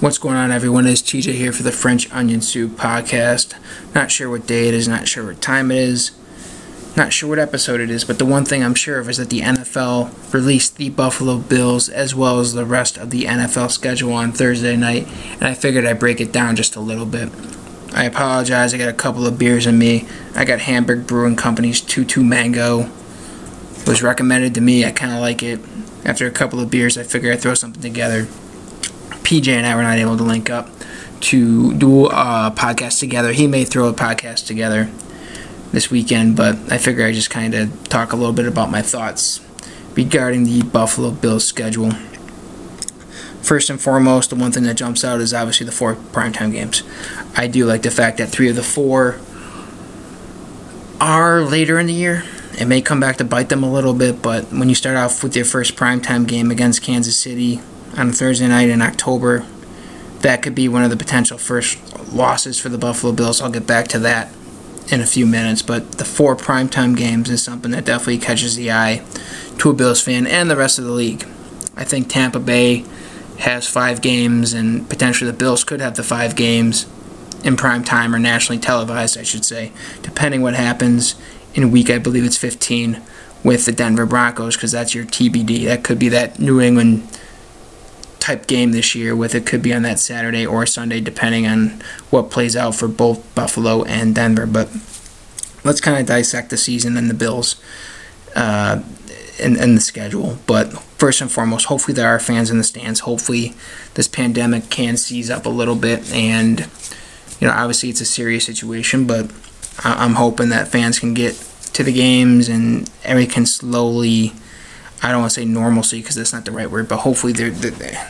What's going on, everyone? It's TJ here for the French Onion Soup Podcast. Not sure what day it is, not sure what time it is, not sure what episode it is, but the one thing I'm sure of is that the NFL released the Buffalo Bills as well as the rest of the NFL schedule on Thursday night, and I figured I'd break it down just a little bit. I apologize, I got a couple of beers in me. I got Hamburg Brewing Company's 2-2 Mango. It was recommended to me, I kind of like it. After a couple of beers, I figured I'd throw something together. PJ and I were not able to link up to do a podcast together. He may throw a podcast together this weekend, but I figure I just kind of talk a little bit about my thoughts regarding the Buffalo Bills schedule. First and foremost, the one thing that jumps out is obviously the four primetime games. I do like the fact that three of the four are later in the year. It may come back to bite them a little bit, but when you start off with your first primetime game against Kansas City on Thursday night in October, that could be one of the potential first losses for the Buffalo Bills. I'll get back to that in a few minutes, but the four primetime games is something that definitely catches the eye to a Bills fan and the rest of the league. I think Tampa Bay has 5 games, and potentially the Bills could have the 5 games in primetime, or nationally televised, I should say, depending what happens in week, I believe it's 15, with the Denver Broncos, because that's your TBD. That could be that New England type game this year, with it could be on that Saturday or Sunday, depending on what plays out for both Buffalo and Denver. But let's kind of dissect the season and the Bills and the schedule. But first and foremost, hopefully there are fans in the stands. Hopefully this pandemic can seize up a little bit, and obviously it's a serious situation, but I'm hoping that fans can get to the games and everything can slowly, I don't want to say normalcy because that's not the right word, but hopefully there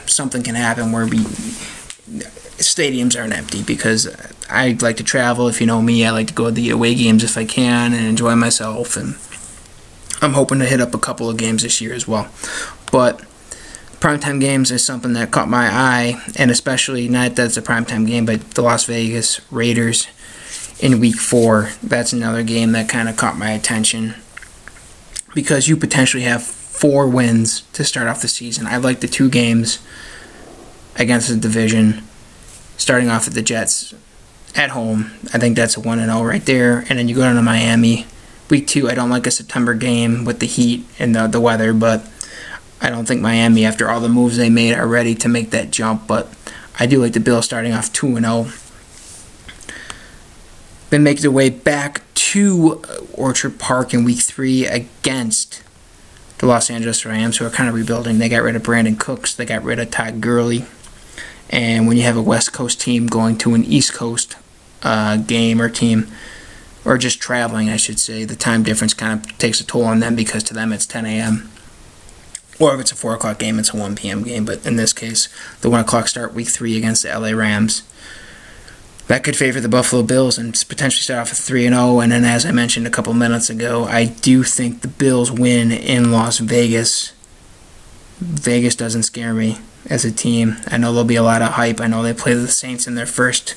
something can happen where stadiums aren't empty, because I like to travel. If you know me, I like to go to the away games if I can and enjoy myself, and I'm hoping to hit up a couple of games this year as well. But primetime games is something that caught my eye, and especially not that it's a primetime game, but the Las Vegas Raiders in week 4, that's another game that kind of caught my attention because you potentially have 4 wins to start off the season. I like the 2 games against the division, starting off with the Jets at home. I think that's a 1-0 right there. And then you go down to Miami. Week 2, I don't like a September game with the heat and the weather, but I don't think Miami, after all the moves they made, are ready to make that jump. But I do like the Bills starting off 2-0. Then make their way back to Orchard Park in week 3 against the Los Angeles Rams, who are kind of rebuilding. They got rid of Brandon Cooks. They got rid of Todd Gurley. And when you have a West Coast team going to an East Coast game or team, or just traveling, I should say, the time difference kind of takes a toll on them, because to them it's 10 a.m. Or if it's a 4 o'clock game, it's a 1 p.m. game. But in this case, the 1 o'clock start week 3 against the LA Rams. That could favor the Buffalo Bills and potentially start off at 3-0. And then, as I mentioned a couple minutes ago, I do think the Bills win in Las Vegas. Vegas doesn't scare me as a team. I know there'll be a lot of hype. I know they play the Saints in their first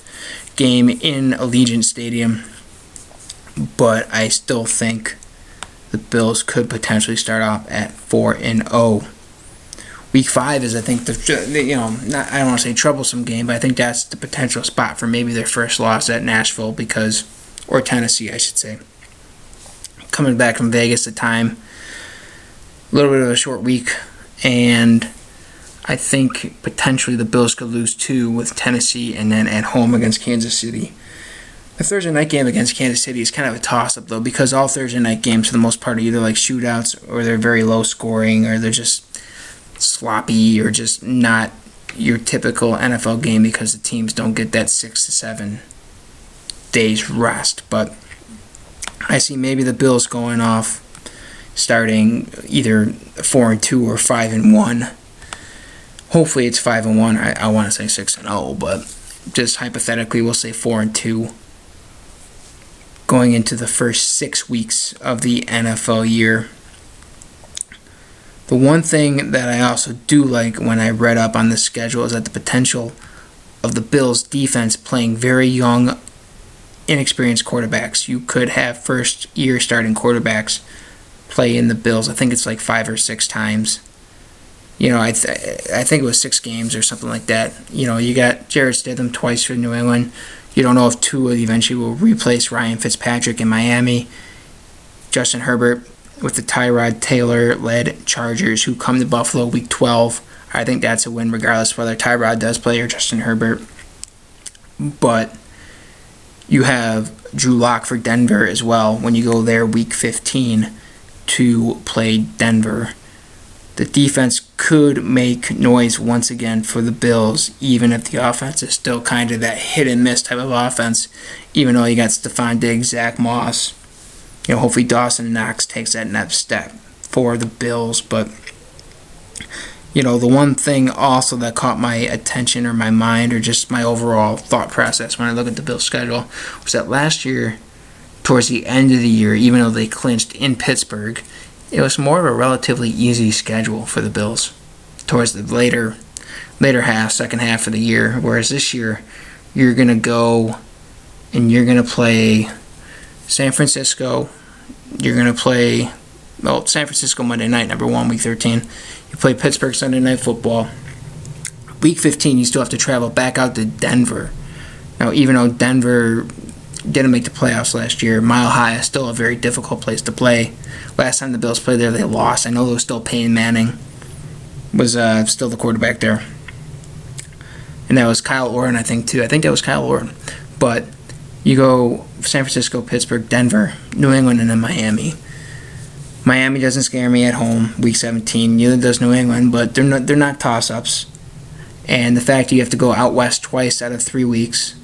game in Allegiant Stadium. But I still think the Bills could potentially start off at 4-0. Week 5 is, I think, I don't want to say troublesome game, but I think that's the potential spot for maybe their first loss at Nashville, because, or Tennessee, I should say. Coming back from Vegas at time, a little bit of a short week, and I think potentially the Bills could lose 2 with Tennessee and then at home against Kansas City. The Thursday night game against Kansas City is kind of a toss-up, though, because all Thursday night games, for the most part, are either like shootouts, or they're very low scoring, or they're just sloppy, or just not your typical NFL game, because the teams don't get that 6 to 7 days rest. But I see maybe the Bills going off starting either 4-2 or 5-1. Hopefully it's 5-1. I want to say 6-0, but just hypothetically we'll say 4-2 going into the first 6 weeks of the NFL year. The one thing that I also do like when I read up on the schedule is that the potential of the Bills' defense playing very young, inexperienced quarterbacks. You could have first-year starting quarterbacks play in the Bills. I think it's like 5 or 6 times you know, I think it was 6 games or something like that. You know, you got Jared Stidham twice for New England. You don't know if Tua eventually will replace Ryan Fitzpatrick in Miami. Justin Herbert with the Tyrod Taylor-led Chargers, who come to Buffalo Week 12. I think that's a win regardless of whether Tyrod does play or Justin Herbert. But you have Drew Lock for Denver as well when you go there Week 15 to play Denver. The defense could make noise once again for the Bills, even if the offense is still kind of that hit-and-miss type of offense, even though you got Stephon Diggs, Zach Moss. You know, hopefully Dawson Knox takes that next step for the Bills. But, you know, the one thing also that caught my attention or my mind or just my overall thought process when I look at the Bills' schedule was that last year, towards the end of the year, even though they clinched in Pittsburgh, it was more of a relatively easy schedule for the Bills towards the later half, second half of the year. Whereas this year, you're going to go and you're going to play San Francisco. You're going to play, well, San Francisco Monday night, number 1, Week 13. You play Pittsburgh Sunday Night Football. Week 15, you still have to travel back out to Denver. Now, even though Denver didn't make the playoffs last year, Mile High is still a very difficult place to play. Last time the Bills played there, they lost. I know there was still Peyton Manning was still the quarterback there. And that was Kyle Orton, I think, too. I think that was Kyle Orton. But you go San Francisco, Pittsburgh, Denver, New England, and then Miami. Miami doesn't scare me at home, Week 17. Neither does New England, but they're not toss-ups. And the fact that you have to go out west twice out of 3 weeks,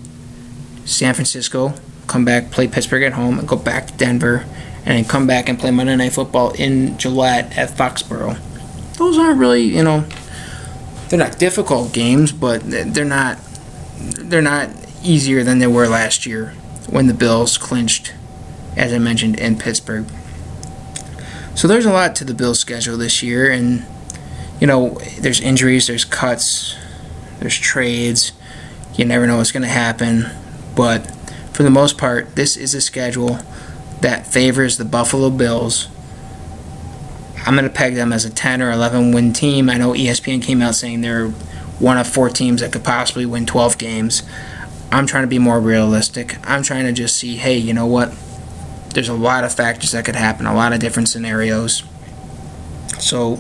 San Francisco, come back, play Pittsburgh at home, and go back to Denver, and then come back and play Monday Night Football in Gillette at Foxborough. Those aren't really, you know, they're not difficult games, but they're not easier than they were last year when the Bills clinched, as I mentioned, in Pittsburgh. So there's a lot to the Bills' schedule this year, and, you know, there's injuries, there's cuts, there's trades. You never know what's going to happen. But for the most part, this is a schedule that favors the Buffalo Bills. I'm going to peg them as a 10 or 11 win team. I know ESPN came out saying they're one of 4 teams that could possibly win 12 games. I'm trying to be more realistic. I'm trying to just see, hey, you know what? There's a lot of factors that could happen, a lot of different scenarios. So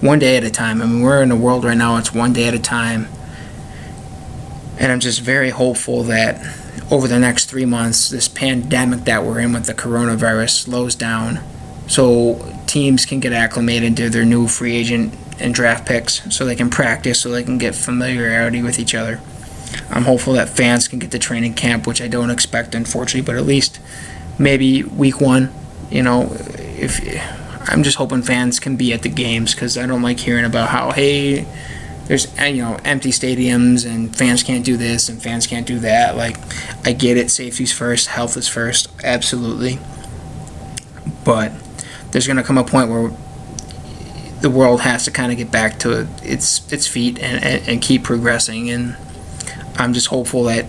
one day at a time. I mean, we're in a world right now, it's one day at a time. And I'm just very hopeful that over the next 3 months, this pandemic that we're in with the coronavirus slows down so teams can get acclimated to their new free agent and draft picks so they can practice, so they can get familiarity with each other. I'm hopeful that fans can get to training camp, which I don't expect, unfortunately, but at least maybe week 1, you know, if I'm just hoping fans can be at the games because I don't like hearing about how, hey, there's, you know, empty stadiums and fans can't do this and fans can't do that. Like, I get it. Safety's first. Health is first. Absolutely. But there's going to come a point where the world has to kind of get back to its feet and keep progressing. And I'm just hopeful that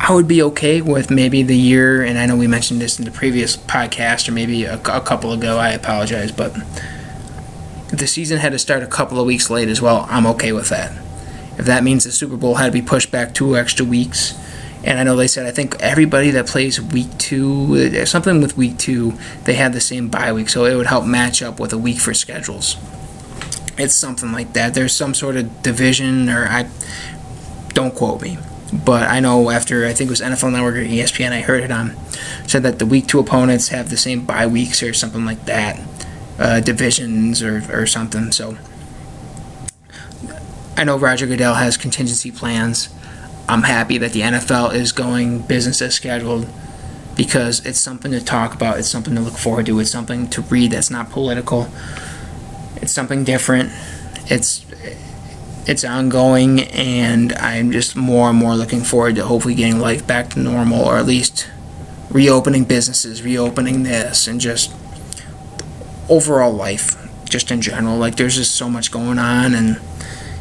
I would be okay with maybe the year, and I know we mentioned this in the previous podcast or maybe a couple ago, I apologize, but if the season had to start a couple of weeks late as well, I'm okay with that. If that means the Super Bowl had to be pushed back 2 extra weeks, and I know they said, I think everybody that plays Week 2, something with Week 2, they had the same bye week, so it would help match up with a week for schedules. It's something like that. There's some sort of division, or don't quote me, but I know after, I think it was NFL Network or ESPN, I heard it on, said that the Week 2 opponents have the same bye weeks or something like that, divisions or something. So I know Roger Goodell has contingency plans. I'm happy that the NFL is going business as scheduled because it's something to talk about. It's something to look forward to. It's something to read that's not political. It's something different. It's ongoing, and I'm just more and more looking forward to hopefully getting life back to normal, or at least reopening businesses, reopening this, and just overall life, just in general. Like, there's just so much going on, and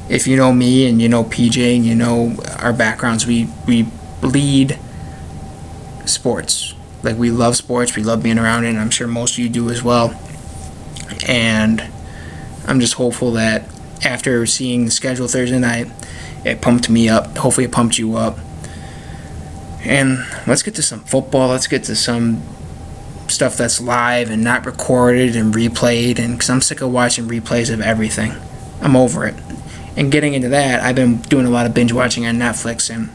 if you know me and you know PJ and you know our backgrounds, we bleed sports. Like, we love sports, we love being around it, and I'm sure most of you do as well. And I'm just hopeful that after seeing the schedule Thursday night, it pumped me up. Hopefully it pumped you up. And let's get to some football. Let's get to some stuff that's live and not recorded and replayed. And because I'm sick of watching replays of everything. I'm over it. And getting into that, I've been doing a lot of binge watching on Netflix. And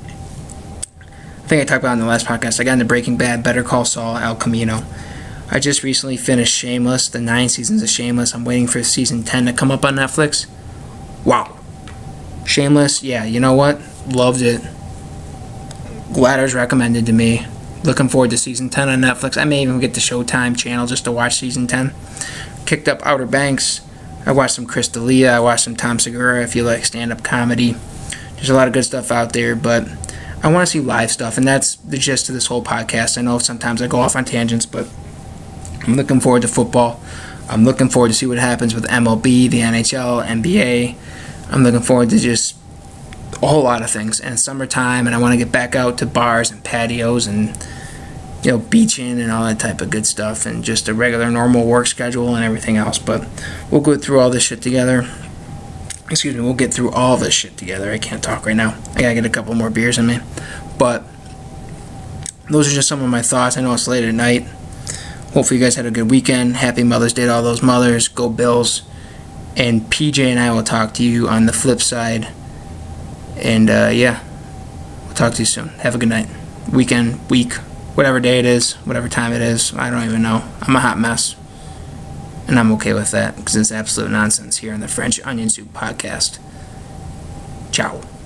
I think I talked about in the last podcast, I got into Breaking Bad, Better Call Saul, El Camino. I just recently finished Shameless, the 9 seasons of Shameless. I'm waiting for season 10 to come up on Netflix. Wow. Shameless, yeah, you know what? Loved it. Glad it was recommended to me. Looking forward to season 10 on Netflix. I may even get the Showtime channel just to watch season 10. Kicked up Outer Banks. I watched some Chris D'Elia. I watched some Tom Segura if you like stand-up comedy. There's a lot of good stuff out there, but I want to see live stuff, and that's the gist of this whole podcast. I know sometimes I go off on tangents, but I'm looking forward to football. I'm looking forward to see what happens with MLB, the NHL, NBA. I'm looking forward to just a whole lot of things. And it's summertime, and I want to get back out to bars and patios and, you know, beaching and all that type of good stuff, and just a regular normal work schedule and everything else. But we'll go through all this shit together. Excuse me, we'll get through all this shit together. I can't talk right now. I gotta get a couple more beers in me. But those are just some of my thoughts. I know it's late at night. Hopefully you guys had a good weekend. Happy Mother's Day to all those mothers. Go Bills. And PJ and I will talk to you on the flip side. And, yeah, we'll talk to you soon. Have a good night. Weekend, week, whatever day it is, whatever time it is. I don't even know. I'm a hot mess. And I'm okay with that because it's absolute nonsense here on the French Onion Soup Podcast. Ciao.